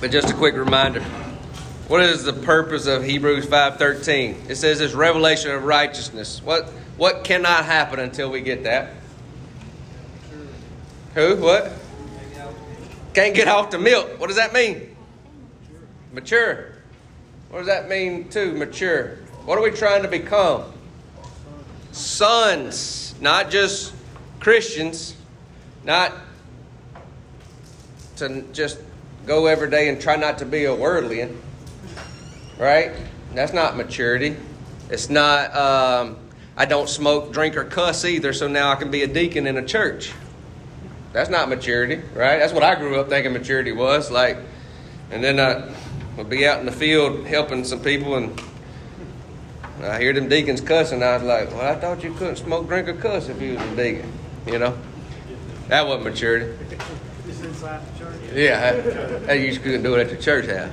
But just a quick reminder, what is the purpose of Hebrews 5:13? It says it's revelation of righteousness. What cannot happen until we get that? Who? What? Can't get off the milk. What does that mean? Mature. What does that mean to mature? What are we trying to become? Sons. Not just Christians. Not to just go every day and try not to be a worldling. Right? That's not maturity. It's not, I don't smoke, drink, or cuss either, so now I can be a deacon in a church. That's not maturity, right? That's what I grew up thinking maturity was. Like, and then I would be out in the field helping some people, and I hear them deacons cussing. I was like, well, I thought you couldn't smoke, drink, or cuss if you was a deacon. You know? That wasn't maturity. Just inside the church. Yeah, you just couldn't do it at the church house.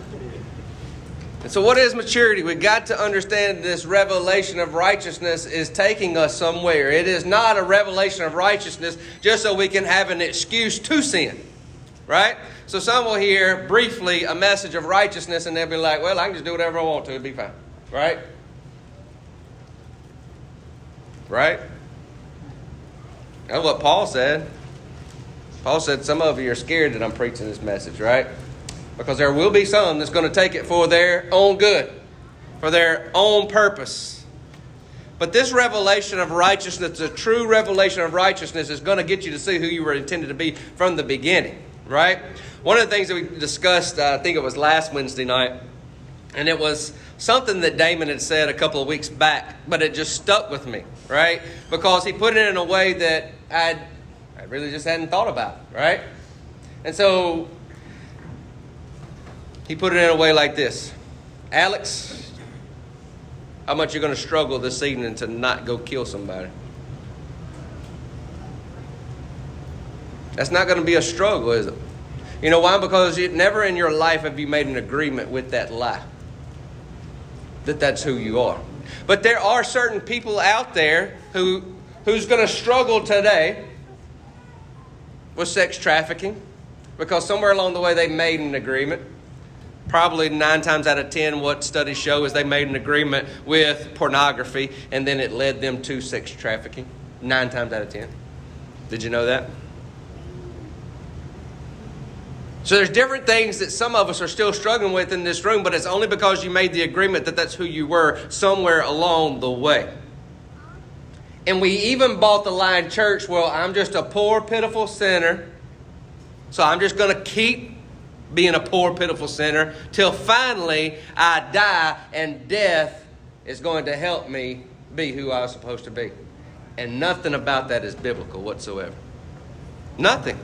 And so what is maturity? We've got to understand this revelation of righteousness is taking us somewhere. It is not a revelation of righteousness just so we can have an excuse to sin, right? So some will hear briefly a message of righteousness and they'll be like, well, I can just do whatever I want to. It'll be fine, right? Right? That's what Paul said. Paul said, some of you are scared that I'm preaching this message, right? Because there will be some that's going to take it for their own good, for their own purpose. But this revelation of righteousness, the true revelation of righteousness, is going to get you to see who you were intended to be from the beginning, right? One of the things that we discussed, I think it was last Wednesday night, and it was something that Damon had said a couple of weeks back, but it just stuck with me, right? Because he put it in a way that I really just hadn't thought about, right? And so he put it in a way like this. Alex, how much you're going to struggle this evening to not go kill somebody? That's not going to be a struggle, is it? You know why? Because never in your life have you made an agreement with that lie, that that's who you are. But there are certain people out there who's going to struggle today with sex trafficking because somewhere along the way they made an agreement. Probably 9 times out of 10, what studies show is they made an agreement with pornography, and then it led them to sex trafficking. 9 times out of 10. Did you know that? So there's different things that some of us are still struggling with in this room, but it's only because you made the agreement that that's who you were somewhere along the way. And we even bought the lie in church, well, I'm just a poor, pitiful sinner, so I'm just going to keep being a poor, pitiful sinner, till finally I die and death is going to help me be who I was supposed to be. And nothing about that is biblical whatsoever. Nothing.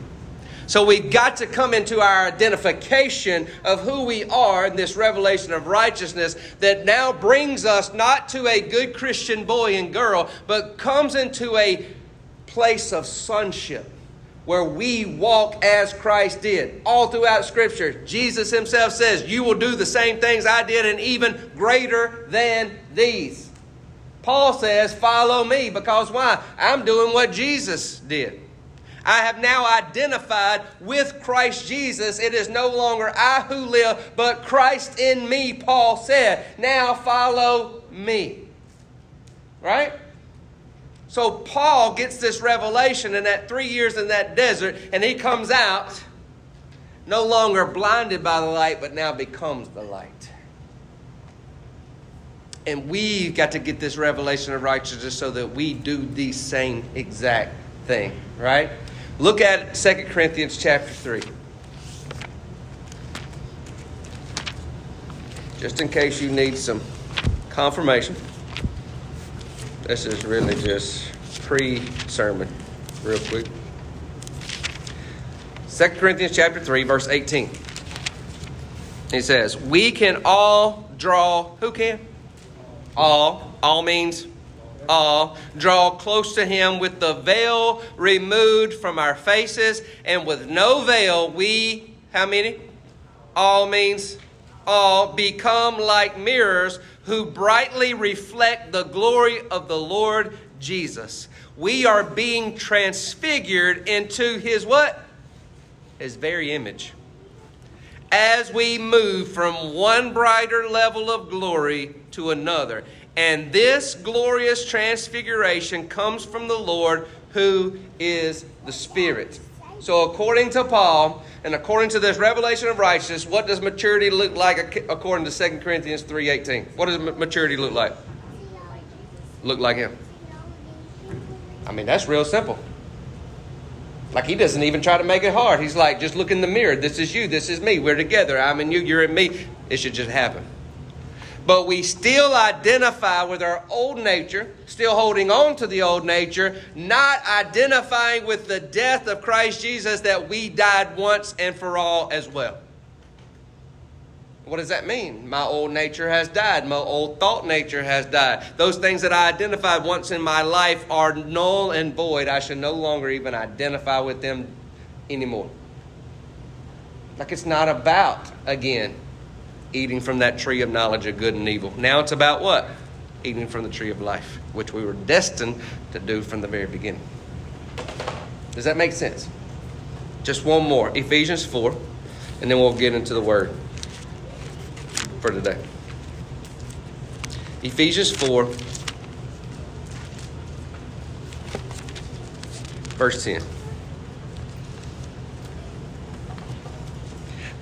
So we've got to come into our identification of who we are in this revelation of righteousness that now brings us not to a good Christian boy and girl, but comes into a place of sonship, where we walk as Christ did. All throughout Scripture, Jesus himself says, you will do the same things I did and even greater than these. Paul says, follow me, because why? I'm doing what Jesus did. I have now identified with Christ Jesus. It is no longer I who live, but Christ in me, Paul said. Now follow me. Right? So Paul gets this revelation in that 3 years in that desert, and he comes out no longer blinded by the light, but now becomes the light. And we've got to get this revelation of righteousness so that we do the same exact thing, right? Look at 2 Corinthians chapter 3. Just in case you need some confirmation. This is really just pre-sermon, real quick. 2 Corinthians chapter 3, verse 18. He says, we can all draw, who can? All means all. Draw close to him with the veil removed from our faces, and with no veil we, how many? All means all, become like mirrors who brightly reflect the glory of the Lord Jesus. We are being transfigured into his what? His very image. as we move from one brighter level of glory to another. And this glorious transfiguration comes from the Lord, who is the Spirit. So according to Paul, and according to this revelation of righteousness, what does maturity look like according to 2 Corinthians 3:18? What does maturity look like? Look like him. I mean, that's real simple. Like, he doesn't even try to make it hard. He's like, just look in the mirror. This is you. This is me. We're together. I'm in you. You're in me. It should just happen. But we still identify with our old nature, still holding on to the old nature, not identifying with the death of Christ Jesus, that we died once and for all as well. What does that mean? My old nature has died. My old thought nature has died. Those things that I identified once in my life are null and void. I should no longer even identify with them anymore. Like, it's not about, again, eating from that tree of knowledge of good and evil. Now it's about what? Eating from the tree of life, which we were destined to do from the very beginning. Does that make sense? Just one more. Ephesians 4, and then we'll get into the word for today. Ephesians 4, verse 10.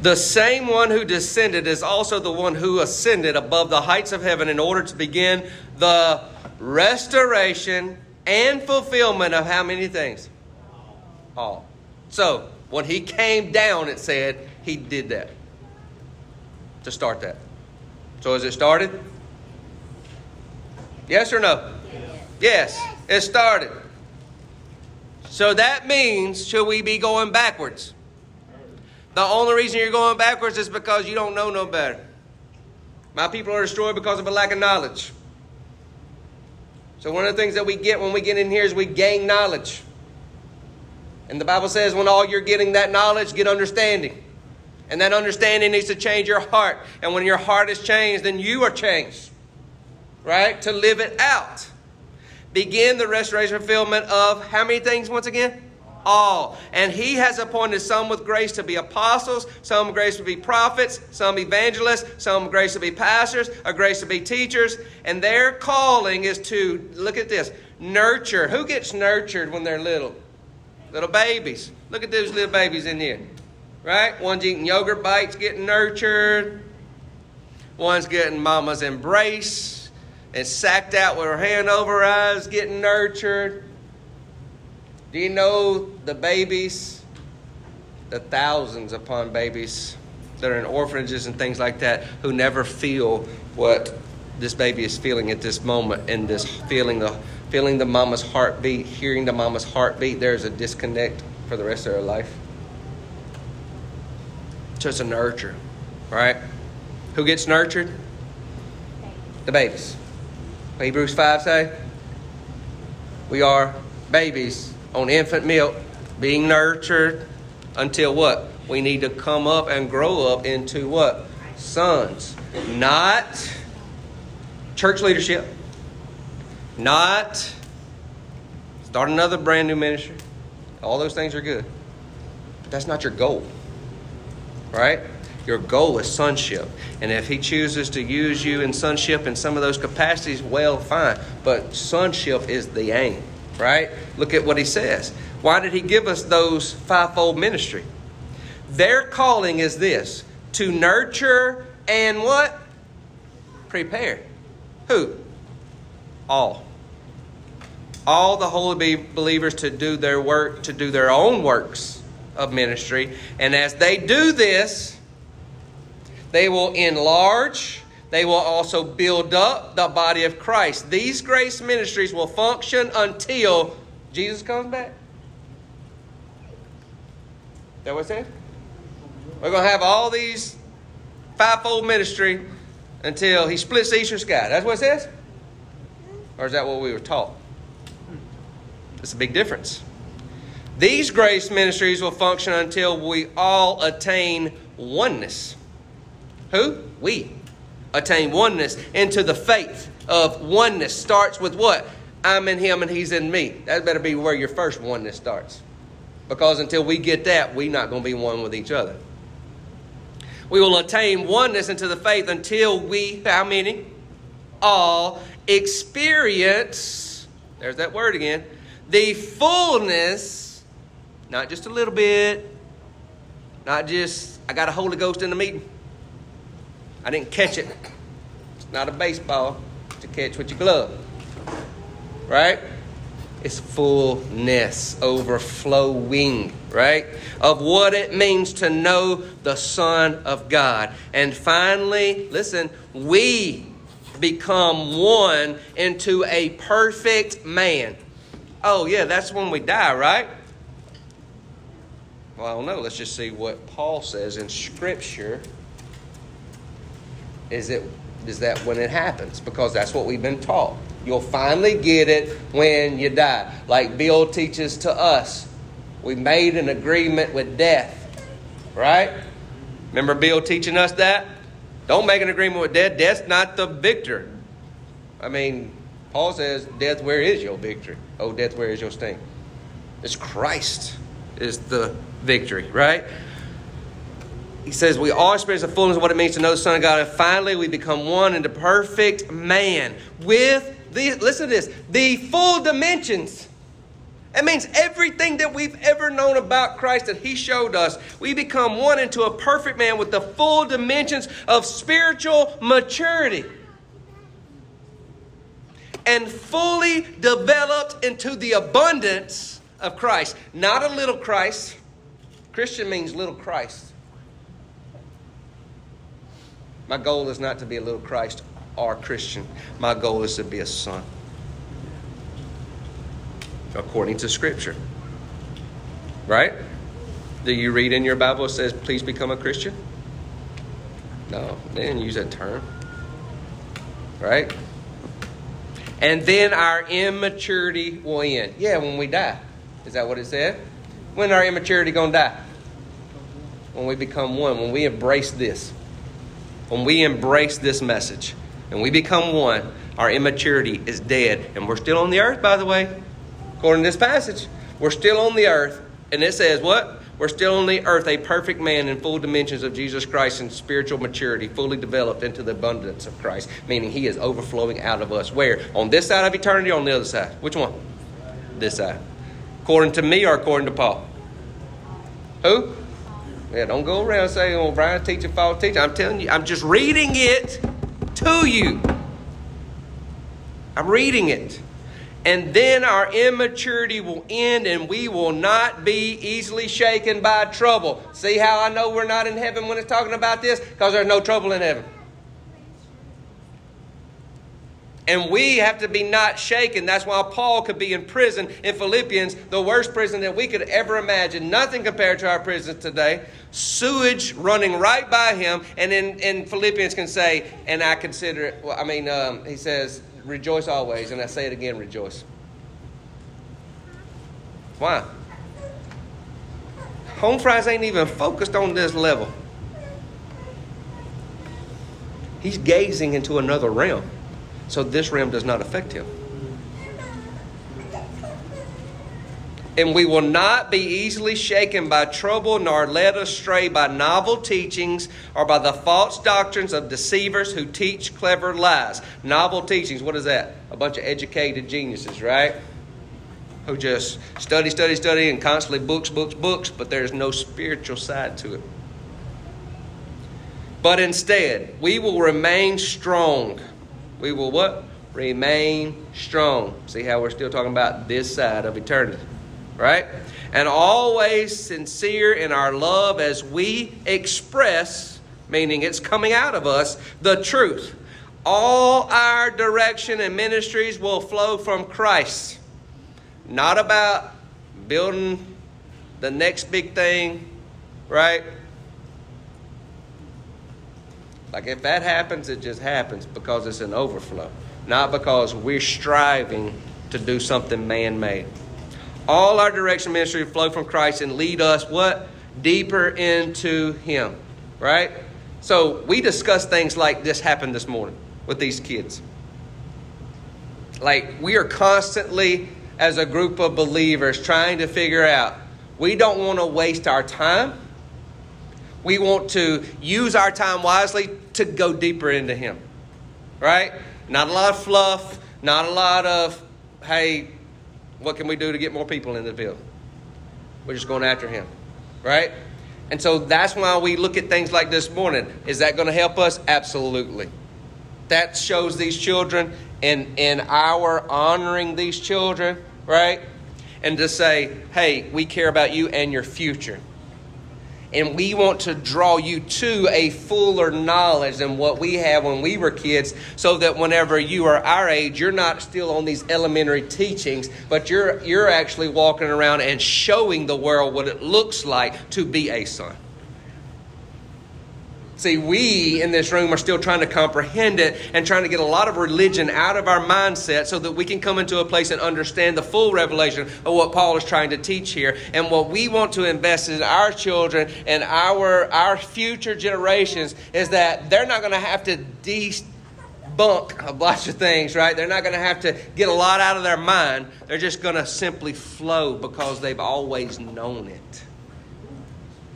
The same one who descended is also the one who ascended above the heights of heaven in order to begin the restoration and fulfillment of how many things? All. So when he came down, it said he did that. To start that. So is it started? Yes or no? Yes. It started. So that means, should we be going backwards? The only reason you're going backwards is because you don't know no better. My people are destroyed because of a lack of knowledge. So one of the things that we get when we get in here is we gain knowledge. And the Bible says when all you're getting that knowledge, get understanding. And that understanding needs to change your heart. And when your heart is changed, then you are changed. Right? To live it out. Begin the restoration and fulfillment of how many things once again? All. And he has appointed some with grace to be apostles, some with grace to be prophets, some evangelists, some with grace to be pastors, a grace to be teachers. And their calling is to, look at this, nurture. Who gets nurtured when they're little? Little babies. Look at those little babies in here. Right? One's eating yogurt bites, getting nurtured. One's getting mama's embrace and sacked out with her hand over her eyes, getting nurtured. Do you know the babies, the thousands upon babies that are in orphanages and things like that, who never feel what this baby is feeling at this moment, and this feeling the mama's heartbeat, hearing the mama's heartbeat, there's a disconnect for the rest of their life. So it's a nurture, right? Who gets nurtured? The babies. What Hebrews 5 say? We are babies on infant milk, being nurtured until what? We need to come up and grow up into what? Sons. Not church leadership. Not start another brand new ministry. All those things are good. But that's not your goal. Right? Your goal is sonship. And if he chooses to use you in sonship in some of those capacities, well, fine. But sonship is the aim. Right? Look at what he says. Why did he give us those fivefold ministry? Their calling is this, to nurture and what? Prepare. Who? All. All the holy believers to do their work, to do their own works of ministry. And as they do this, they will enlarge. They will also build up the body of Christ. These grace ministries will function until Jesus comes back. That what it said? We're going to have all these fivefold ministry until he splits the eastern sky. That's what it says? Or is that what we were taught? That's a big difference. These grace ministries will function until we all attain oneness. Who? We. Attain oneness into the faith of oneness. Starts with what? I'm in him and he's in me. That better be where your first oneness starts. Because until we get that, we're not going to be one with each other. we will attain oneness into the faith until we, how many? All experience, there's that word again, the fullness, not just a little bit, not just, I got a Holy Ghost in the meeting. I didn't catch it. It's not a baseball to catch with your glove. Right? It's fullness, overflowing, right? Of what it means to know the Son of God. And finally, listen, we become one into a perfect man. Oh, yeah, that's when we die, right? Well, I don't know. Let's just see what Paul says in Scripture. Is that when it happens? Because that's what we've been taught. You'll finally get it when you die. Like Bill teaches to us. We made an agreement with death. Right? Remember Bill teaching us that? Don't make an agreement with death. Death's not the victor. I mean, Paul says, death, where is your victory? Oh, death, where is your sting? It's Christ is the victory, right? He says we all experience the fullness of what it means to know the Son of God. And finally, we become one in the perfect man with the, listen to this, the full dimensions. It means everything that we've ever known about Christ that he showed us. We become one into a perfect man with the full dimensions of spiritual maturity. And fully developed into the abundance of Christ. Not a little Christ. Christian means little Christ. My goal is not to be a little Christ or Christian. My goal is to be a son. According to Scripture. Right? Do you read in your Bible it says, please become a Christian? No, they didn't use that term. Right? And then our immaturity will end. Yeah, when we die. Is that what it said? When our immaturity going to die? When we become one. When we embrace this. When we embrace this message and we become one, our immaturity is dead. And we're still on the earth, by the way. According to this passage, we're still on the earth. And it says what? We're still on the earth, a perfect man in full dimensions of Jesus Christ and spiritual maturity, fully developed into the abundance of Christ. Meaning he is overflowing out of us. Where? On this side of eternity or on the other side? Which one? This side. According to me or according to Paul? Who? Yeah, don't go around saying, oh, Brian's teaching, false teaching. I'm telling you, I'm just reading it to you. I'm reading it. And then our immaturity will end and we will not be easily shaken by trouble. See how I know we're not in heaven when it's talking about this? Because there's no trouble in heaven. And we have to be not shaken. That's why Paul could be in prison in Philippians, the worst prison that we could ever imagine. Nothing compared to our prisons today. Sewage running right by him. And in Philippians can say, and I consider it, well, I mean, he says, rejoice always. And I say it again, rejoice. Why? Home fries ain't even focused on this level. He's gazing into another realm. So this realm does not affect him. And we will not be easily shaken by trouble, nor led astray by novel teachings, or by the false doctrines of deceivers who teach clever lies. Novel teachings, what is that? A bunch of educated geniuses, right? Who just study, and constantly books, but there's no spiritual side to it. But instead, we will remain strong. We will what? Remain strong. See how we're still talking about this side of eternity. Right? And always sincere in our love as we express, meaning it's coming out of us, the truth. All our direction and ministries will flow from Christ. Not about building the next big thing. Right? Like if that happens, it just happens because it's an overflow. Not because we're striving to do something man-made. All our direction ministry flow from Christ and lead us what? Deeper into him. Right? So we discuss things like this happened this morning with these kids. Like we are constantly, as a group of believers, trying to figure out. We don't want to waste our time. We want to use our time wisely to go deeper into Him, right? Not a lot of fluff, not a lot of, hey, what can we do to get more people in the field? We're just going after Him, right? And so that's why we look at things like this morning. Is that going to help us? Absolutely. That shows these children and in our honoring these children, right? And to say, hey, we care about you and your future. And we want to draw you to a fuller knowledge than what we have when we were kids, so that whenever you are our age, you're not still on these elementary teachings, but you're actually walking around and showing the world what it looks like to be a son. See, we in this room are still trying to comprehend it and trying to get a lot of religion out of our mindset so that we can come into a place and understand the full revelation of what Paul is trying to teach here. And what we want to invest in our children and our future generations is that they're not going to have to debunk a bunch of things, right? They're not going to have to get a lot out of their mind. They're just going to simply flow because they've always known it.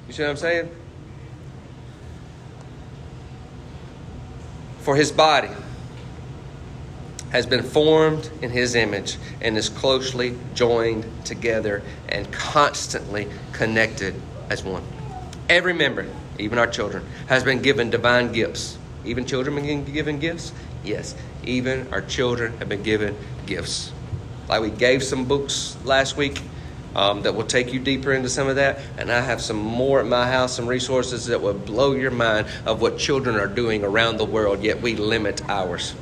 You see what I'm saying? For His body has been formed in His image and is closely joined together and constantly connected as one. Every member, even our children, has been given divine gifts. Even children have been given gifts? Yes. Even our children have been given gifts. Like we gave some books last week that will take you deeper into some of that. And I have some more at my house, some resources that will blow your mind of what children are doing around the world, yet we limit ours.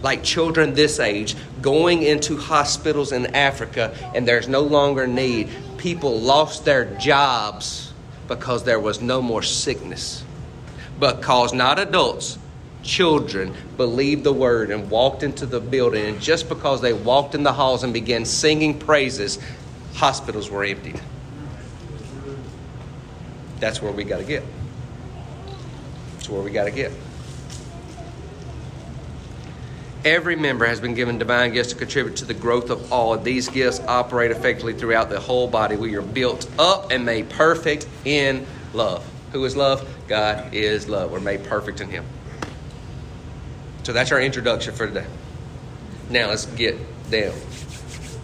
Like children this age going into hospitals in Africa and there's no longer need. People lost their jobs because there was no more sickness. Because not adults, children believed the word and walked into the building, and just because they walked in the halls and began singing praises, hospitals were emptied. That's where we got to get. That's where we got to get. Every member has been given divine gifts to contribute to the growth of all. These gifts operate effectively throughout the whole body. We are built up and made perfect in love. Who is love? God is love. We're made perfect in Him. So that's our introduction for today. Now let's get down.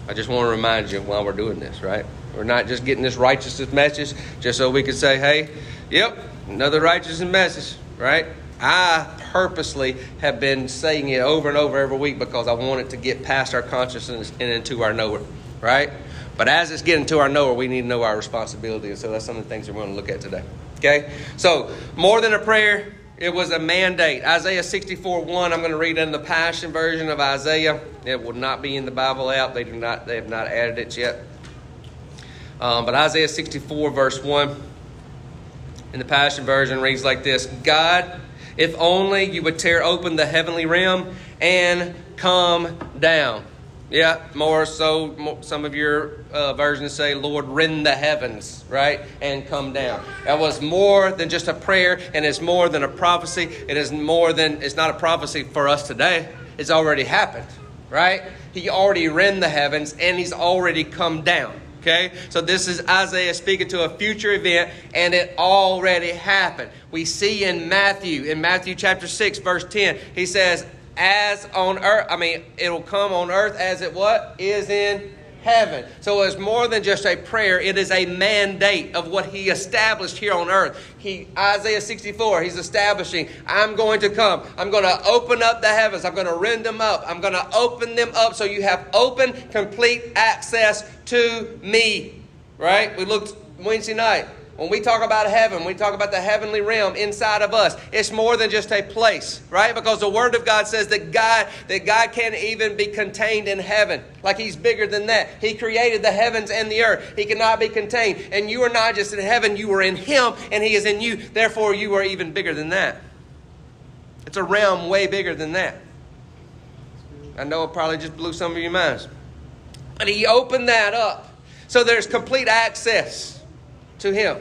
I just want to remind you while we're doing this, right? We're not just getting this righteousness message just so we can say, hey, yep, another righteousness message, right? I purposely have been saying it over and over every week because I want it to get past our consciousness and into our knower, right? But as it's getting to our knower, we need to know our responsibility. And so that's some of the things that we're going to look at today, okay? So more than a prayer, it was a mandate. Isaiah 64:1. I'm going to read in the Passion Version of Isaiah. It will not be in the Bible app. They have not added it yet. But Isaiah 64 verse 1 in the Passion Version reads like this. God, if only you would tear open the heavenly realm and come down. Yeah, more so, some of your versions say, Lord, rend the heavens, right? And come down. That was more than just a prayer, and it's more than a prophecy. It is more than, it's not a prophecy for us today. It's already happened, right? He already rend the heavens, and He's already come down, okay? So this is Isaiah speaking to a future event, and it already happened. We see in Matthew chapter 6, verse 10, he says, as on earth, it'll come on earth as it what? Is in heaven. So it's more than just a prayer. It is a mandate of what He established here on earth. Isaiah 64, He's establishing, I'm going to come. I'm going to open up the heavens. I'm going to rend them up. I'm going to open them up so you have open, complete access to me. Right? We looked Wednesday night. When we talk about heaven, we talk about the heavenly realm inside of us. It's more than just a place, right? Because the Word of God says that God can't even be contained in heaven. Like He's bigger than that. He created the heavens and the earth. He cannot be contained. And you are not just in heaven, you are in Him and He is in you. Therefore, you are even bigger than that. It's a realm way bigger than that. I know it probably just blew some of your minds. But He opened that up. So there's complete access to Him.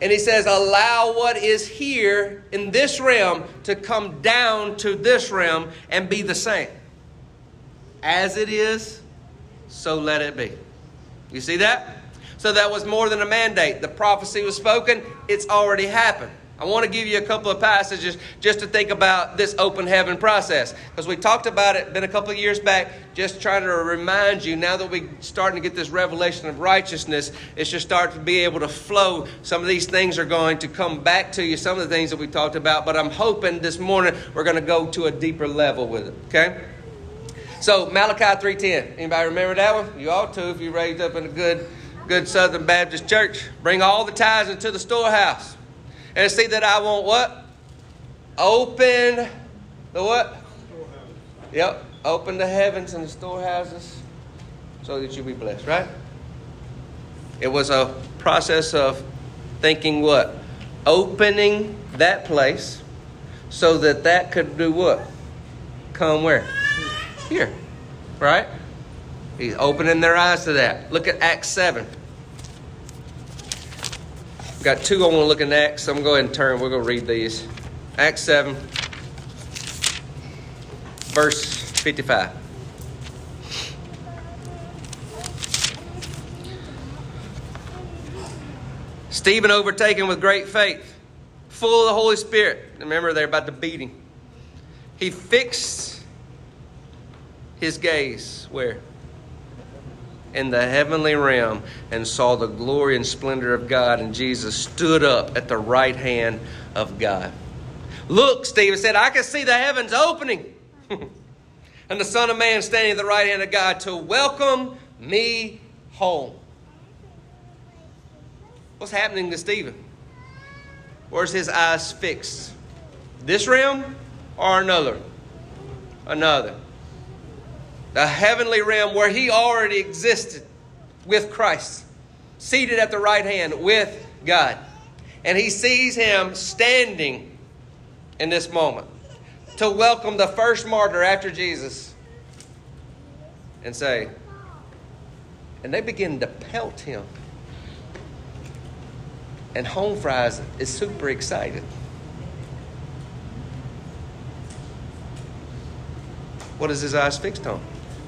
And He says, allow what is here in this realm to come down to this realm and be the same. As it is, so let it be. You see that? So that was more than a mandate. The prophecy was spoken. It's already happened. I want to give you a couple of passages just to think about this open heaven process, because we talked about it, been a couple of years back, just trying to remind you now that we're starting to get this revelation of righteousness, it should start to be able to flow. Some of these things are going to come back to you, some of the things that we talked about, but I'm hoping this morning we're going to go to a deeper level with it, okay? So Malachi 3:10, anybody remember that one? You ought to if you raised up in a good Southern Baptist church. Bring all the tithes into the storehouse. And see that I want what? Open the what? Yep. Open the heavens and the storehouses so that you'll be blessed, right? It was a process of thinking what? Opening that place so that that could do what? Come where? Here. Right? He's opening their eyes to that. Look at Acts 7. Got two I want to look in Acts, so I'm going to go ahead and turn. We're going to read these. Acts 7, verse 55. Stephen, overtaken with great faith, full of the Holy Spirit. Remember, they're about to beat him. He fixed his gaze where? In the heavenly realm, and saw the glory and splendor of God, and Jesus stood up at the right hand of God. Look, Stephen said, I can see the heavens opening and the Son of Man standing at the right hand of God to welcome me home. What's happening to Stephen? Where's his eyes fixed? This realm or another? Another. The heavenly realm where he already existed with Christ, seated at the right hand with God. And he sees him standing in this moment to welcome the first martyr after Jesus and say, and they begin to pelt him. And Home Fries is super excited. What is his eyes fixed on?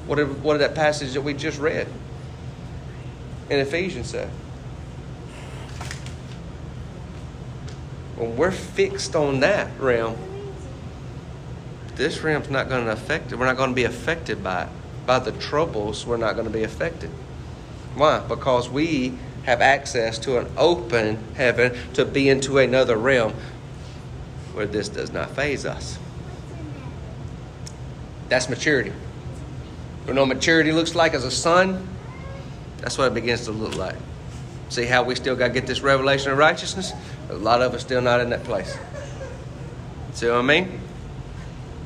What did that passage that we just read in Ephesians say? When we're fixed on that realm, this realm's not going to affect it. We're not going to be affected by it. By the troubles, we're not going to be affected. Why? Because we have access to an open heaven, to be into another realm where this does not faze us. That's maturity. You know what maturity looks like as a son? That's what it begins to look like. See how we still got to get this revelation of righteousness? A lot of us still not in that place. See what I mean?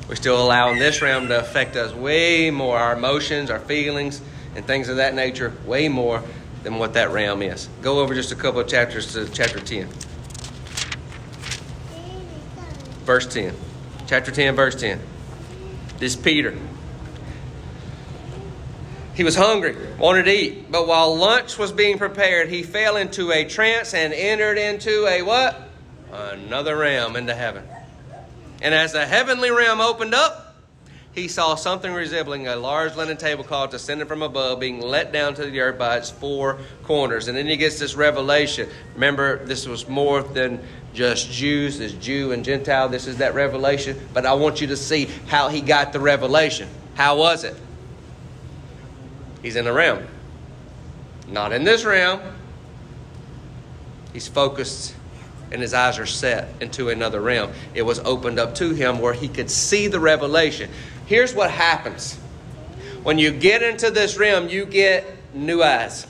We're still allowing this realm to affect us way more, our emotions, our feelings, and things of that nature, way more than what that realm is. Go over just a couple of chapters to chapter 10. Verse 10. Chapter 10, verse 10. This is Peter. He was hungry, wanted to eat. But while lunch was being prepared, he fell into a trance and entered into a what? Another realm, into heaven. And as the heavenly realm opened up, he saw something resembling a large linen tablecloth descending from above, being let down to the earth by its four corners. And then he gets this revelation. Remember, this was more than just Jews. This Jew and Gentile. This is that revelation. But I want you to see how he got the revelation. How was it? He's in a realm. Not in this realm. He's focused and his eyes are set into another realm. It was opened up to him where he could see the revelation. Here's what happens. When you get into this realm, you get new eyes.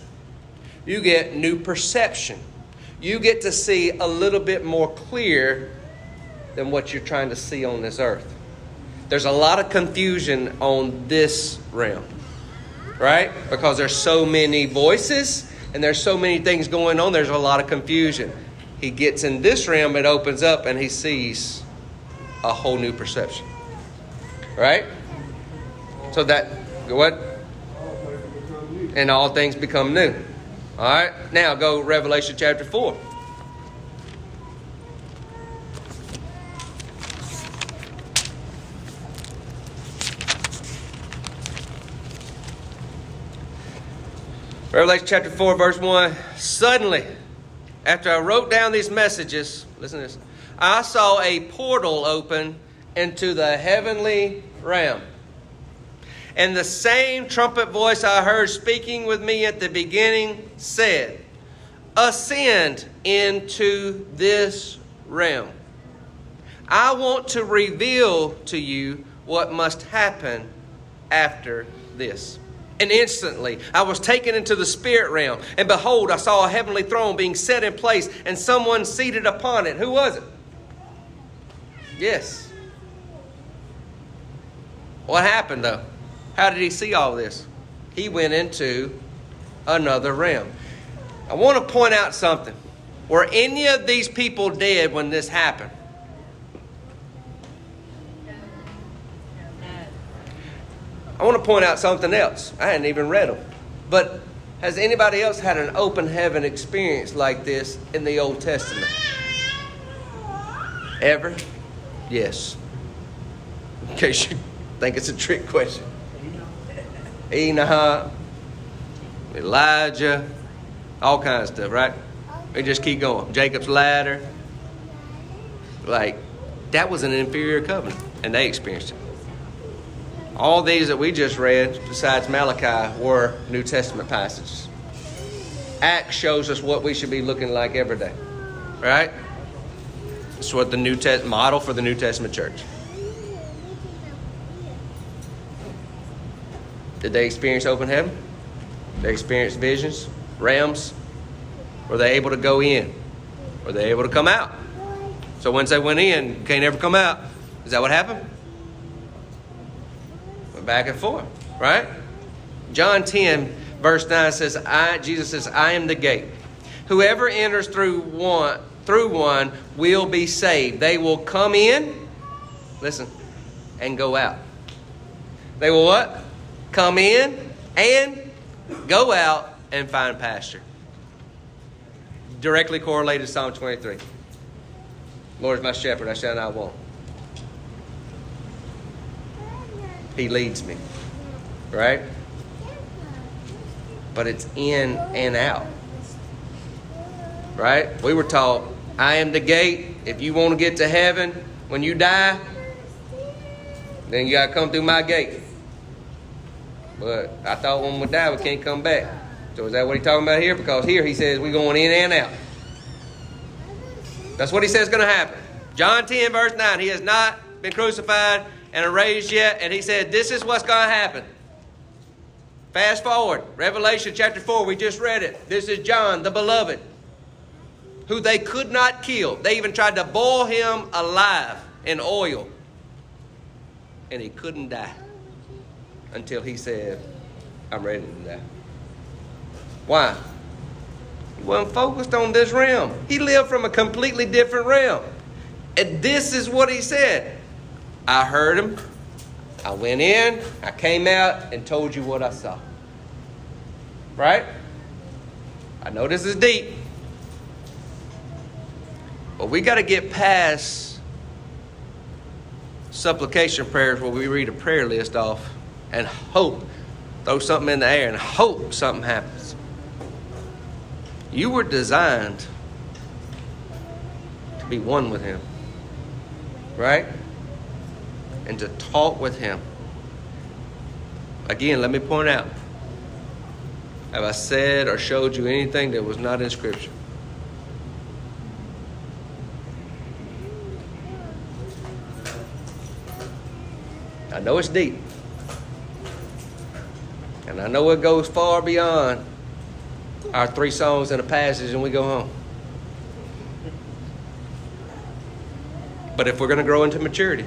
You get new perception. You get to see a little bit more clear than what you're trying to see on this earth. There's a lot of confusion on this realm. Right? Because there's so many voices and there's so many things going on. There's a lot of confusion. He gets in this realm, it opens up, and he sees a whole new perception. Right? So that, what? And all things become new. All right? Now go Revelation chapter 4. Revelation chapter 4, verse 1. Suddenly, after I wrote down these messages, listen to this, I saw a portal open into the heavenly realm. And the same trumpet voice I heard speaking with me at the beginning said, ascend into this realm. I want to reveal to you what must happen after this. And instantly I was taken into the spirit realm, and behold, I saw a heavenly throne being set in place and someone seated upon it. Who was it? Yes. What happened though? How did he see all this? He went into another realm. I want to point out something. Were any of these people dead when this happened? I want to point out something else. I hadn't even read them. But has anybody else had an open heaven experience like this in the Old Testament? Ever? Yes. In case you think it's a trick question. Enoch, Elijah, all kinds of stuff, right? We just keep going. Jacob's ladder. Like, that was an inferior covenant, and they experienced it. All these that we just read, besides Malachi, were New Testament passages. Acts shows us what we should be looking like every day, right? It's what the New Testament model for the New Testament church. Did they experience open heaven? Did they experience visions, realms? Were they able to go in? Were they able to come out? So once they went in, you can't ever come out. Is that what happened? Back and forth, right? John 10, verse 9 says, Jesus says, I am the gate. Whoever enters through one will be saved. They will come in, listen, and go out. They will what? Come in and go out and find pasture. Directly correlated to Psalm 23. Lord is my shepherd, I shall not want. He leads me, right? But it's in and out, right? We were taught, I am the gate. If you want to get to heaven when you die, then you got to come through my gate. But I thought when we die, we can't come back. So is that what he's talking about here? Because here he says we're going in and out. That's what he says is going to happen. John 10, verse 9, he has not been crucified and raised yet, and he said, this is what's going to happen. Fast forward, Revelation chapter 4, we just read it. This is John, the beloved, who they could not kill. They even tried to boil him alive in oil, and he couldn't die until he said, I'm ready to die. Why? He wasn't focused on this realm. He lived from a completely different realm. And this is what he said. I heard him, I went in, I came out, and told you what I saw. Right? I know this is deep. But we got to get past supplication prayers where we read a prayer list off and hope, throw something in the air and hope something happens. You were designed to be one with him. Right? And to talk with him. Again, let me point out, have I said or showed you anything that was not in Scripture? I know it's deep. And I know it goes far beyond our three songs and a passage and we go home. But if we're going to grow into maturity,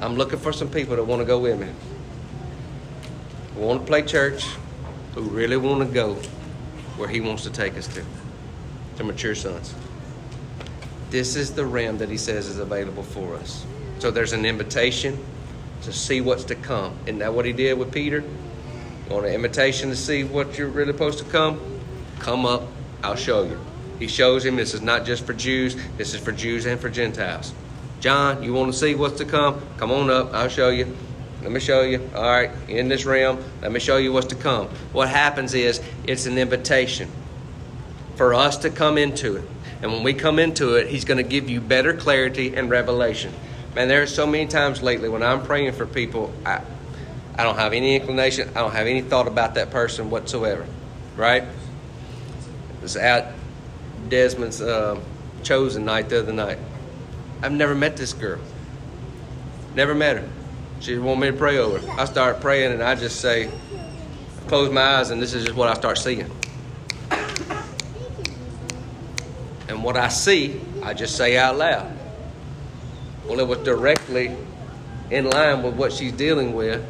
I'm looking for some people that want to go with me, who want to play church, who really want to go where he wants to take us to mature sons. This is the realm that he says is available for us. So there's an invitation to see what's to come. Isn't that what he did with Peter? You want an invitation to see what you're really supposed to come? Come up, I'll show you. He shows him this is not just for Jews, this is for Jews and for Gentiles. John, you want to see what's to come? Come on up, I'll show you. Let me show you. All right, in this realm, let me show you what's to come. What happens is it's an invitation for us to come into it. And when we come into it, he's going to give you better clarity and revelation. Man, there are so many times lately when I'm praying for people, I don't have any inclination. I don't have any thought about that person whatsoever, right? It was at Desmond's chosen night the other night. I've never met this girl. Never met her. She wanted me to pray over her. I start praying and I just say, close my eyes, and this is just what I start seeing. And what I see, I just say out loud. Well, it was directly in line with what she's dealing with,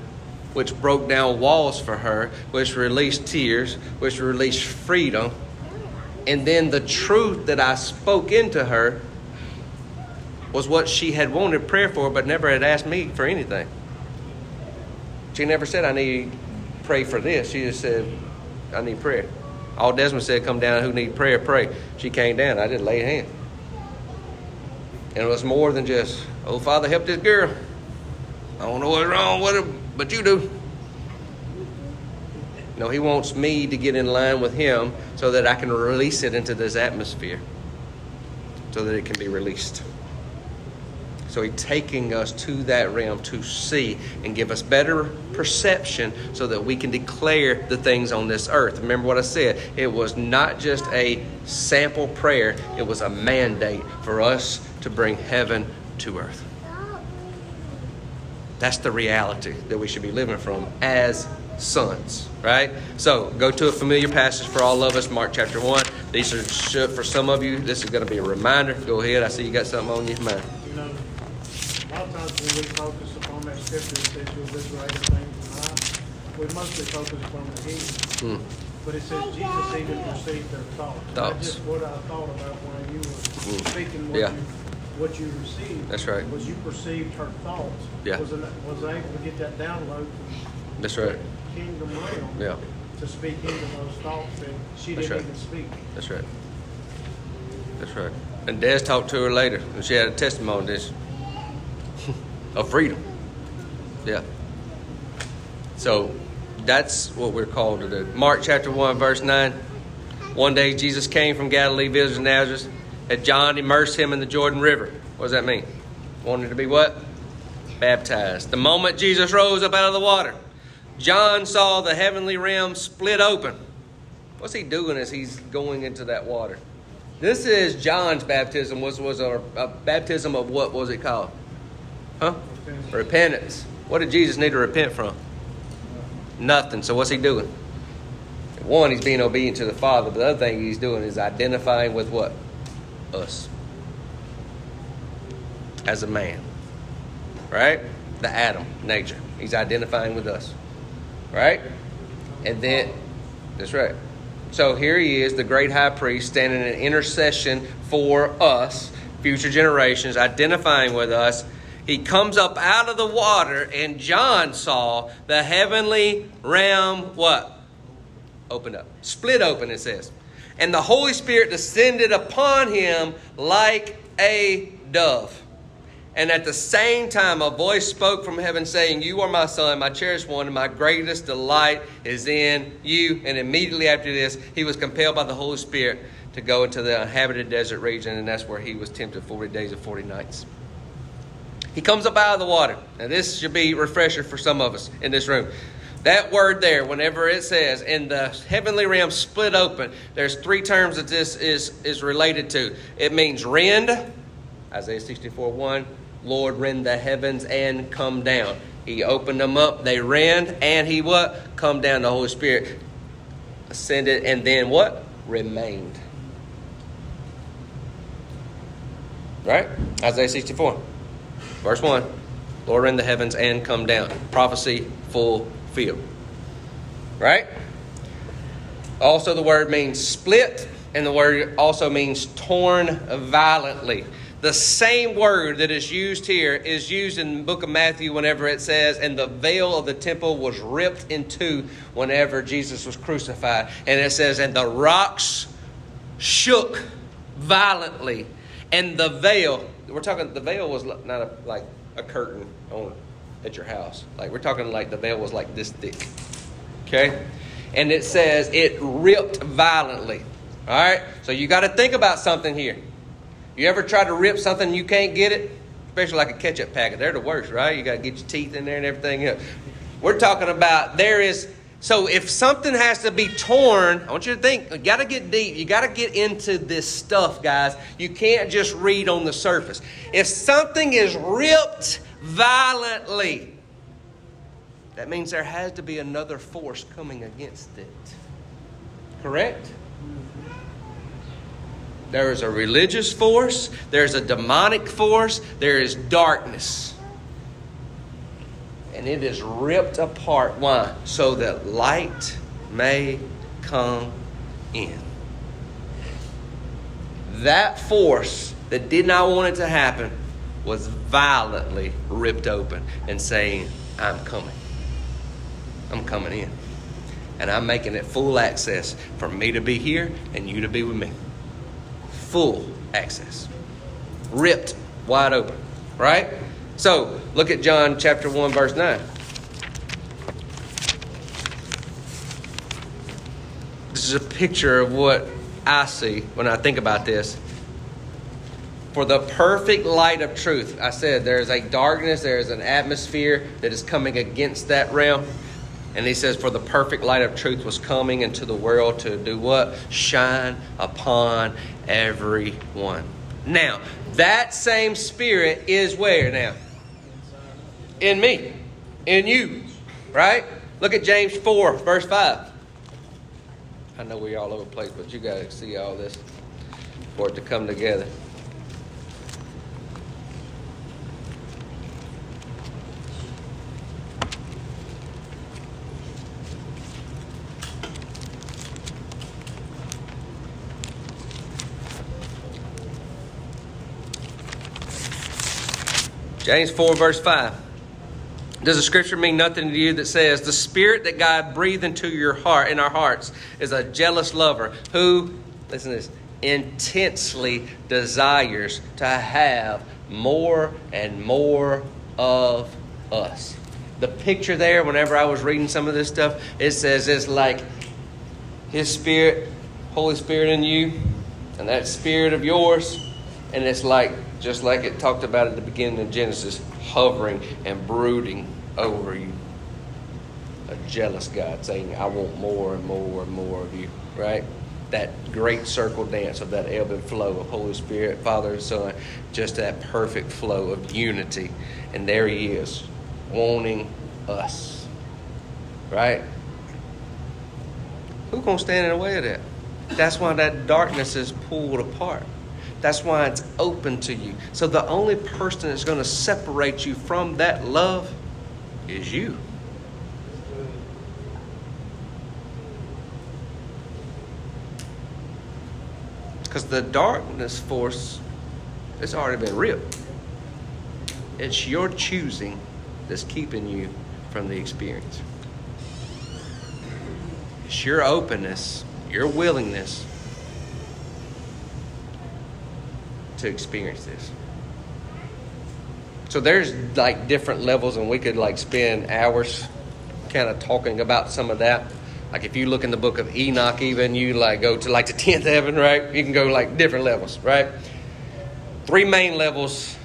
which broke down walls for her, which released tears, which released freedom. And then the truth that I spoke into her was what she had wanted prayer for, but never had asked me for anything. She never said, I need to pray for this. She just said, I need prayer. All Desmond said, come down, who need prayer, pray. She came down, I just laid a hand. And it was more than just, oh, Father, help this girl. I don't know what's wrong with her, but you do. No, he wants me to get in line with him so that I can release it into this atmosphere so that it can be released. So he's taking us to that realm to see and give us better perception so that we can declare the things on this earth. Remember what I said. It was not just a sample prayer. It was a mandate for us to bring heaven to earth. That's the reality that we should be living from as sons, right? So go to a familiar passage for all of us, Mark chapter 1. These are, for some of you, this is going to be a reminder. Go ahead. I see you got something on your mind. A lot of times when we focus upon that scripture that says you'll do right things in life, we mostly focus upon the healing. But it says Jesus even perceived their thoughts. That's just what I thought about when you were speaking what, what you received. That's right. Was you perceived her thoughts. Yeah. Was I able to get that download from That's right. Kingdom realm to speak into those thoughts that she didn't even speak. That's right. That's right. And Des talked to her later and she had a testimony of freedom. Yeah. So that's what we're called to do. Mark chapter 1, verse 9. One day Jesus came from Galilee, village of Nazareth, and John immersed him in the Jordan River. What does that mean? Wanted to be what? Baptized. The moment Jesus rose up out of the water, John saw the heavenly realm split open. What's he doing as he's going into that water? This is John's baptism, which was a baptism of what was it called? Huh? Repentance. What did Jesus need to repent from? Nothing. So what's he doing? One, he's being obedient to the Father. But the other thing he's doing is identifying with what? Us. As a man. Right? The Adam nature. He's identifying with us. Right? And then, that's right. So here he is, the great high priest, standing in intercession for us, future generations, identifying with us. He comes up out of the water, and John saw the heavenly realm, what? Opened up. Split open, it says. And the Holy Spirit descended upon him like a dove. And at the same time, a voice spoke from heaven saying, you are my son, my cherished one, and my greatest delight is in you. And immediately after this, he was compelled by the Holy Spirit to go into the uninhabited desert region, and that's where he was tempted 40 days and 40 nights. He comes up out of the water. Now, this should be a refresher for some of us in this room. That word there, whenever it says, in the heavenly realm split open, there's three terms that this is related to. It means rend, Isaiah 64:1, Lord, rend the heavens and come down. He opened them up, they rend, and he what? Come down, the Holy Spirit ascended, and then what? Remained. Right? Isaiah 64. Verse 1, Lord, rend the heavens and come down. Prophecy fulfilled. Right? Also, the word means split, and the word also means torn violently. The same word that is used here is used in the book of Matthew whenever it says, and the veil of the temple was ripped in two whenever Jesus was crucified. And it says, and the rocks shook violently, and the veil... We're talking, the veil was not like a curtain on at your house. Like, we're talking like the veil was like this thick. Okay? And it says it ripped violently. All right? So you got to think about something here. You ever try to rip something and you can't get it? Especially like a ketchup packet. They're the worst, right? You got to get your teeth in there and everything else. We're talking about there is... So if something has to be torn, I want you to think, you got to get deep. You got to get into this stuff, guys. You can't just read on the surface. If something is ripped violently, that means there has to be another force coming against it. Correct? There is a religious force. There is a demonic force. There is darkness. And it is ripped apart. Why? So that light may come in. That force that did not want it to happen was violently ripped open and saying, I'm coming. I'm coming in. And I'm making it full access for me to be here and you to be with me. Full access. Ripped wide open. Right? So, look at John chapter 1, verse 9. This is a picture of what I see when I think about this. For the perfect light of truth. I said there is a darkness, there is an atmosphere that is coming against that realm. And he says, for the perfect light of truth was coming into the world to do what? Shine upon everyone. Now, that same spirit is where now? In me, in you, right? Look at James 4, verse 5. I know we're all over the place, but you got to see all this for it to come together. James 4, verse 5. Does the scripture mean nothing to you that says, the spirit that God breathed into your heart, in our hearts, is a jealous lover who, listen to this, intensely desires to have more and more of us. The picture there, whenever I was reading some of this stuff, it says it's like his spirit, Holy Spirit in you, and that spirit of yours, and it's like, just like it talked about at the beginning of Genesis, hovering and brooding over you. A jealous God saying, I want more and more and more of you, right? That great circle dance of that ebb and flow of Holy Spirit, Father and Son, just that perfect flow of unity. And there he is, wanting us, right? Who's going to stand in the way of that? That's why that darkness is pulled apart. That's why it's open to you. So the only person that's going to separate you from that love is you. Because the darkness force, it's already been ripped. It's your choosing that's keeping you from the experience. It's your openness, your willingness to experience this. So there's like different levels, and we could like spend hours kind of talking about some of that. Like if you look in the book of Enoch, even you like go to like the 10th heaven, right? You can go like different levels, right? Three main levels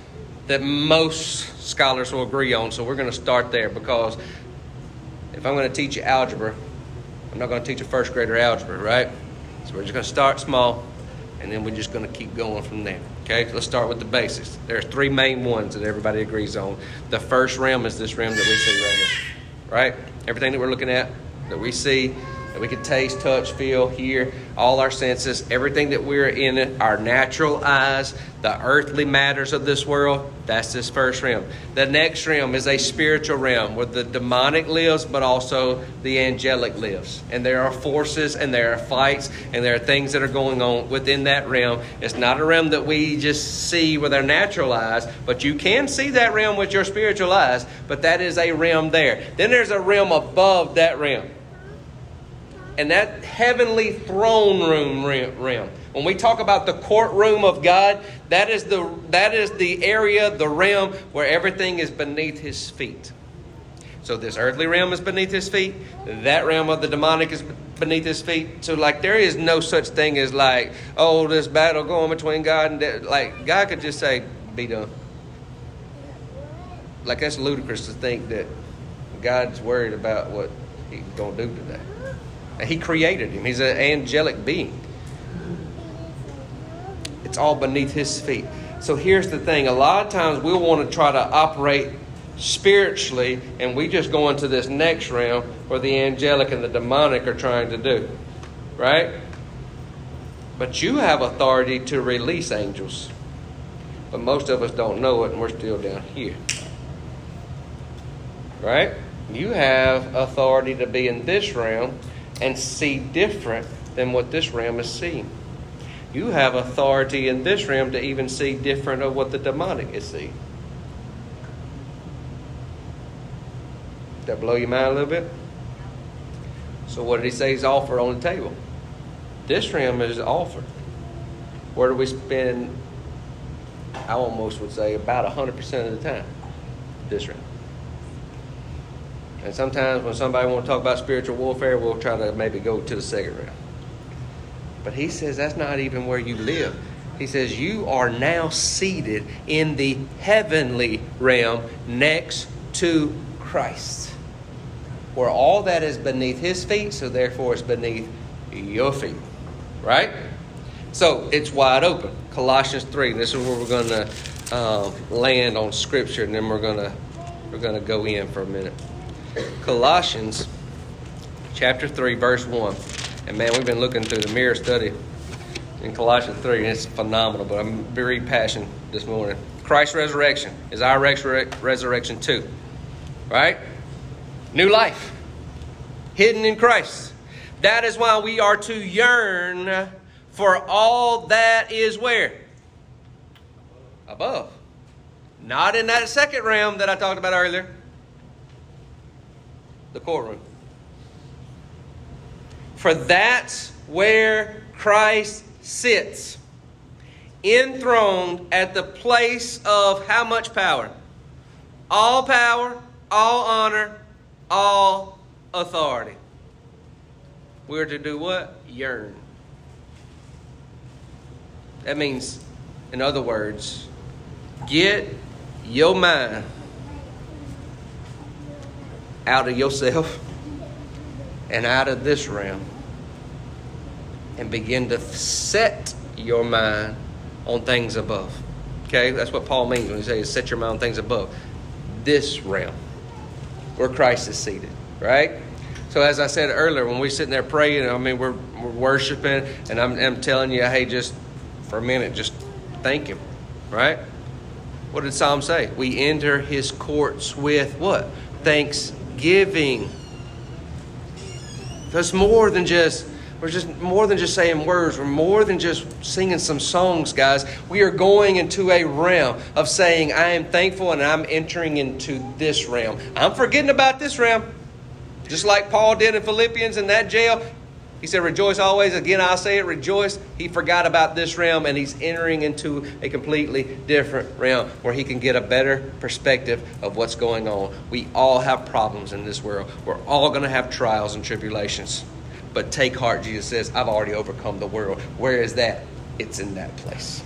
that most scholars will agree on. So we're going to start there, because if I'm going to teach you algebra, I'm not going to teach a first grader algebra, right? So we're just going to start small, and then we're just going to keep going from there. Okay, let's start with the basics. There's three main ones that everybody agrees on. The first realm is this realm that we see right here, right? Everything that we're looking at, that we see, that we can taste, touch, feel, hear, all our senses, everything that we're in it, our natural eyes, the earthly matters of this world, that's this first realm. The next realm is a spiritual realm where the demonic lives, but also the angelic lives. And there are forces, and there are fights, and there are things that are going on within that realm. It's not a realm that we just see with our natural eyes, but you can see that realm with your spiritual eyes, but that is a realm there. Then there's a realm above that realm. And that heavenly throne room realm. When we talk about the courtroom of God, that is the area, the realm where everything is beneath his feet. So this earthly realm is beneath his feet. That realm of the demonic is beneath his feet. So like there is no such thing as like, oh, this battle going between God and death. Like God could just say, be done. Like that's ludicrous to think that God's worried about what he's going to do today. He created him. He's an angelic being. It's all beneath his feet. So here's the thing. A lot of times we'll want to try to operate spiritually, and we just go into this next realm where the angelic and the demonic are trying to do, right? But you have authority to release angels. But most of us don't know it, and we're still down here, right? You have authority to be in this realm and see different than what this realm is seeing. You have authority in this realm to even see different of what the demonic is seeing. That blow your mind a little bit? So what did he say is offered on the table? This realm is offered. Where do we spend, I almost would say, about 100% of the time? This realm. And sometimes when somebody wants to talk about spiritual warfare, we'll try to maybe go to the second realm. But he says that's not even where you live. He says you are now seated in the heavenly realm next to Christ, where all that is beneath his feet, so therefore it's beneath your feet, right? So it's wide open. Colossians 3. This is where we're going to land on Scripture, and then we're going to go in for a minute. Colossians chapter 3, verse 1. And man, we've been looking through the mirror study in Colossians 3, and it's phenomenal, but I'm very passionate this morning. Christ's resurrection is our resurrection too, right? New life, hidden in Christ. That is why we are to yearn for all that is where? Above. Not in that second realm that I talked about earlier. The courtroom. For that's where Christ sits, enthroned at the place of how much power? All power, all honor, all authority. We're to do what? Yearn. That means, in other words, get your mind out of yourself and out of this realm, and begin to set your mind on things above. Okay? That's what Paul means when he says set your mind on things above. This realm where Christ is seated, right? So as I said earlier, when we're sitting there praying, I mean, we're worshiping, and I'm telling you, hey, just for a minute, just thank him, right? What did Psalm say? We enter his courts with what? Thanksgiving. That's more than just, we're just more than just saying words. We're more than just singing some songs, guys. We are going into a realm of saying, I am thankful and I'm entering into this realm. I'm forgetting about this realm. Just like Paul did in Philippians in that jail. He said, rejoice always. Again, I'll say it, rejoice. He forgot about this realm, and he's entering into a completely different realm where he can get a better perspective of what's going on. We all have problems in this world. We're all going to have trials and tribulations. But take heart, Jesus says, I've already overcome the world. Where is that? It's in that place.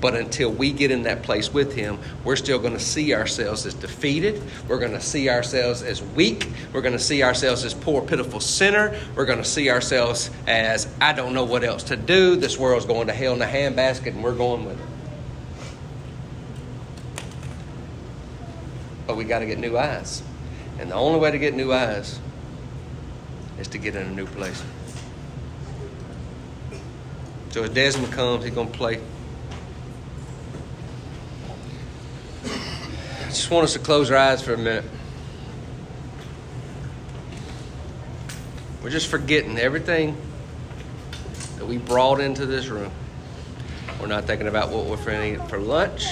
But until we get in that place with him, we're still going to see ourselves as defeated. We're going to see ourselves as weak. We're going to see ourselves as poor, pitiful sinner. We're going to see ourselves as, I don't know what else to do. This world's going to hell in a handbasket, and we're going with it. But we got to get new eyes. And the only way to get new eyes is to get in a new place. So as Desmond comes, he's going to play. I just want us to close our eyes for a minute. We're just forgetting everything that we brought into this room. We're not thinking about what we're going to eat for lunch.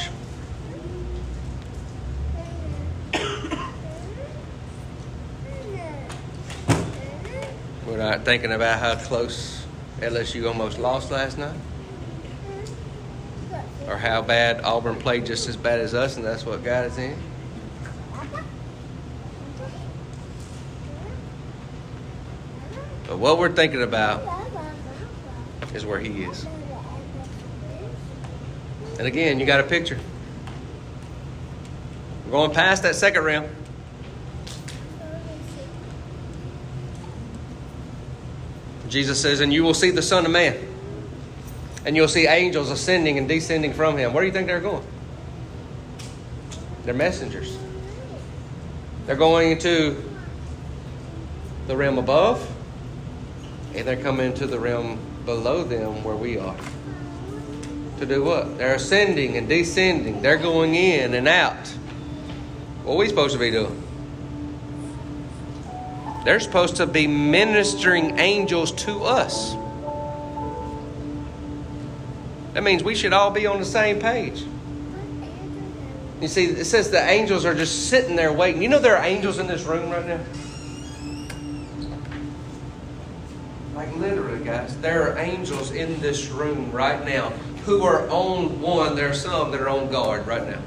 We're not thinking about how close LSU almost lost last night. Or how bad Auburn played just as bad as us, and that's what got us in. what we're thinking about is where he is. And again, you got a picture. We're going past that second realm. Jesus says, and you will see the Son of Man. And you'll see angels ascending and descending from him. Where do you think they're going? They're messengers. They're going into the realm above, and they're coming into the realm below them where we are. To do what? They're ascending and descending. They're going in and out. What are we supposed to be doing? They're supposed to be ministering angels to us. That means we should all be on the same page. You see, it says the angels are just sitting there waiting. You know there are angels in this room right now? Like literally, guys, there are angels in this room right now who are on one. There are some that are on guard right now.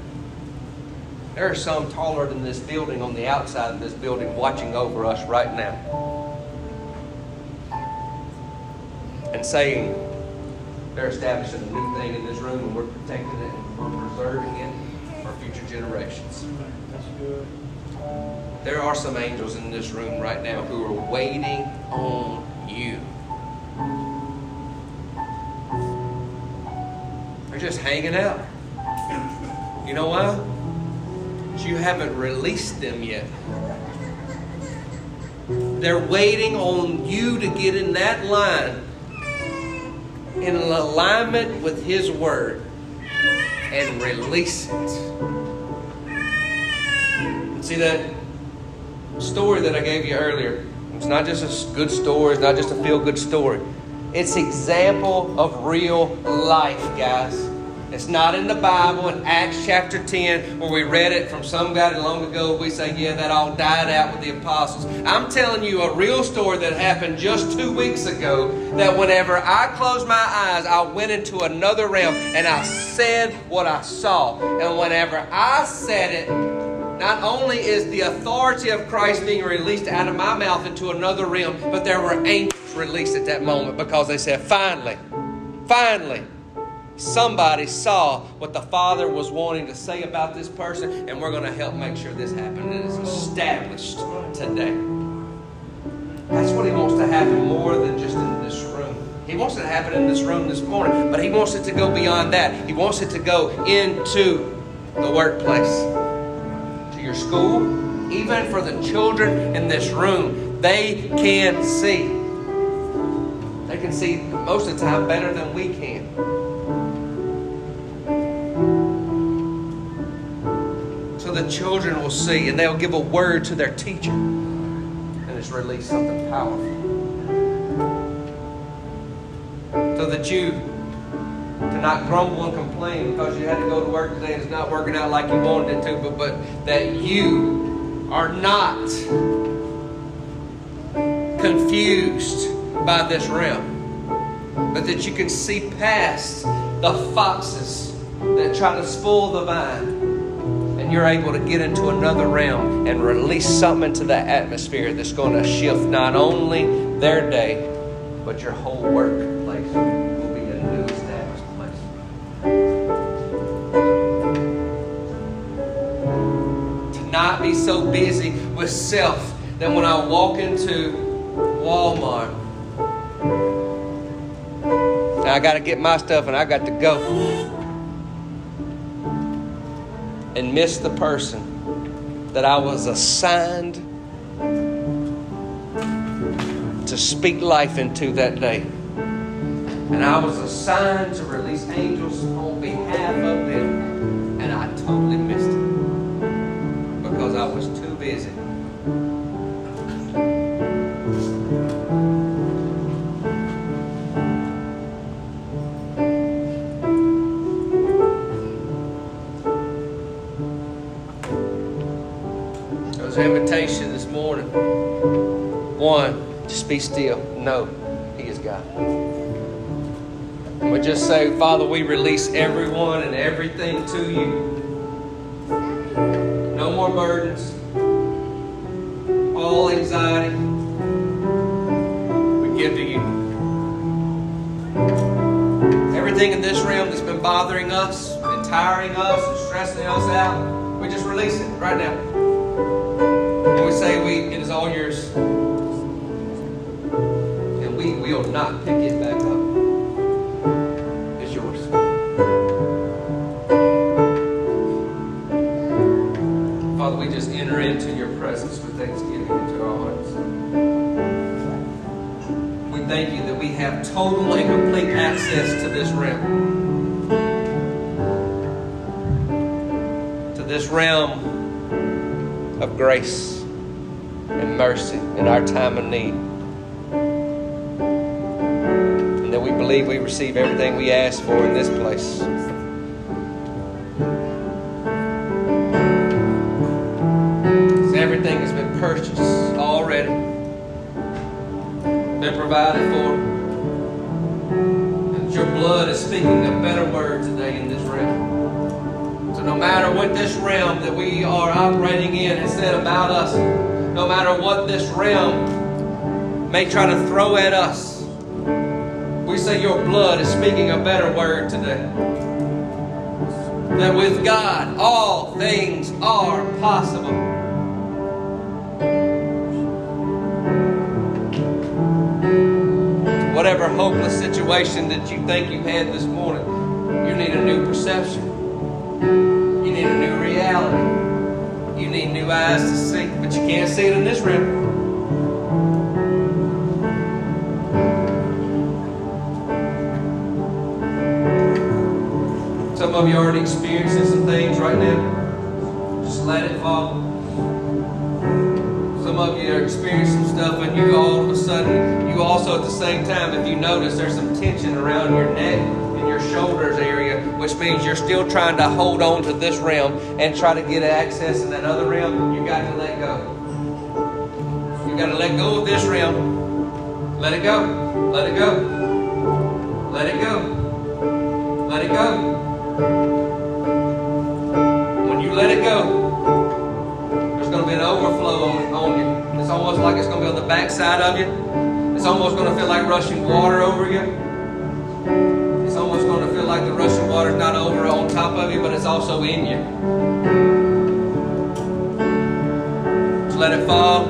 There are some taller than this building on the outside of this building watching over us right now. And saying, they're establishing a new thing in this room, and we're protecting it and we're preserving it for future generations. That's good. There are some angels in this room right now who are waiting on you. They're just hanging out. You know why? You haven't released them yet. They're waiting on you to get in that line in alignment with his word and release it. See that story that I gave you earlier? It's not just a good story. It's not just a feel-good story. It's example of real life, guys. It's not in the Bible in Acts chapter 10 where we read it from some guy long ago. We say, yeah, that all died out with the apostles. I'm telling you a real story that happened just 2 weeks ago, that whenever I closed my eyes, I went into another realm and I said what I saw. And whenever I said it, not only is the authority of Christ being released out of my mouth into another realm, but there were angels released at that moment because they said, finally. Somebody saw what the Father was wanting to say about this person, and we're going to help make sure this happened. It is established today. That's what he wants to happen more than just in this room. He wants it to happen in this room this morning, but he wants it to go beyond that. He wants it to go into the workplace, to your school, even for the children in this room. They can see. They can see most of the time better than we can. The children will see, and they'll give a word to their teacher, and it's released something powerful. So that you to not grumble and complain because you had to go to work today and it's not working out like you wanted it to, but that you are not confused by this realm, but that you can see past the foxes that try to spoil the vine. And you're able to get into another realm and release something into that atmosphere that's going to shift not only their day, but your whole workplace will be a new established place. To not be so busy with self that when I walk into Walmart, now I got to get my stuff and I got to go. And miss the person that I was assigned to speak life into that day. And I was assigned to release angels on behalf of them. And I totally missed it because I was too busy. Invitation this morning. One, just be still. No, he is God. And we just say, Father, we release everyone and everything to you. No more burdens. All anxiety. We give to you. Everything in this realm that's been bothering us and tiring us and stressing us out, we just release it right now. And we say, it is all yours. And we will not pick it back up. Into your presence with thanksgiving into our hearts. We thank you that we have total and complete access to this realm. To this realm of grace and mercy in our time of need. And that we believe we receive everything we ask for in this place. Everything has been purchased already, been provided for, and your blood is speaking a better word today in this realm. So no matter what this realm that we are operating in has said about us, no matter what this realm may try to throw at us, we say your blood is speaking a better word today. That with God, all things are possible. Whatever hopeless situation that you think you had this morning, you need a new perception. You need a new reality. You need new eyes to see, but you can't see it in this realm. Some of you are already experiencing some things right now. Just let it fall. Some of you are experiencing stuff and you all of a sudden, you also at the same time, if you notice, there's some tension around your neck and your shoulders area, which means you're still trying to hold on to this realm and try to get access in that other realm. You got to let go. You got to let go of this realm. Let it go. Let it go. Let it go. Let it go. When you let it go, going to be an overflow on you. It's almost like it's going to be on the backside of you. It's almost going to feel like rushing water over you. It's almost going to feel like the rushing water is not over on top of you, but it's also in you. Just let it fall.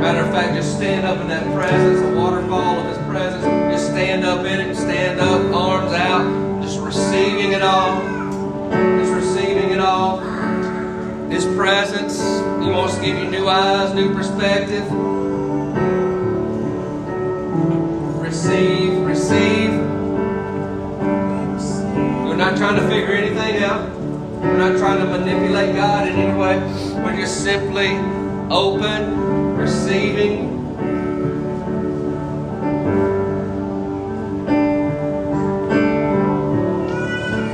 Matter of fact, just stand up in that presence, the waterfall of His presence. Just stand up in it. Stand up, arms out, just receiving it all. Just receiving it all. His presence, He wants to give you new eyes, new perspective. Receive, receive. We're not trying to figure anything out. We're not trying to manipulate God in any way. We're just simply open, receiving.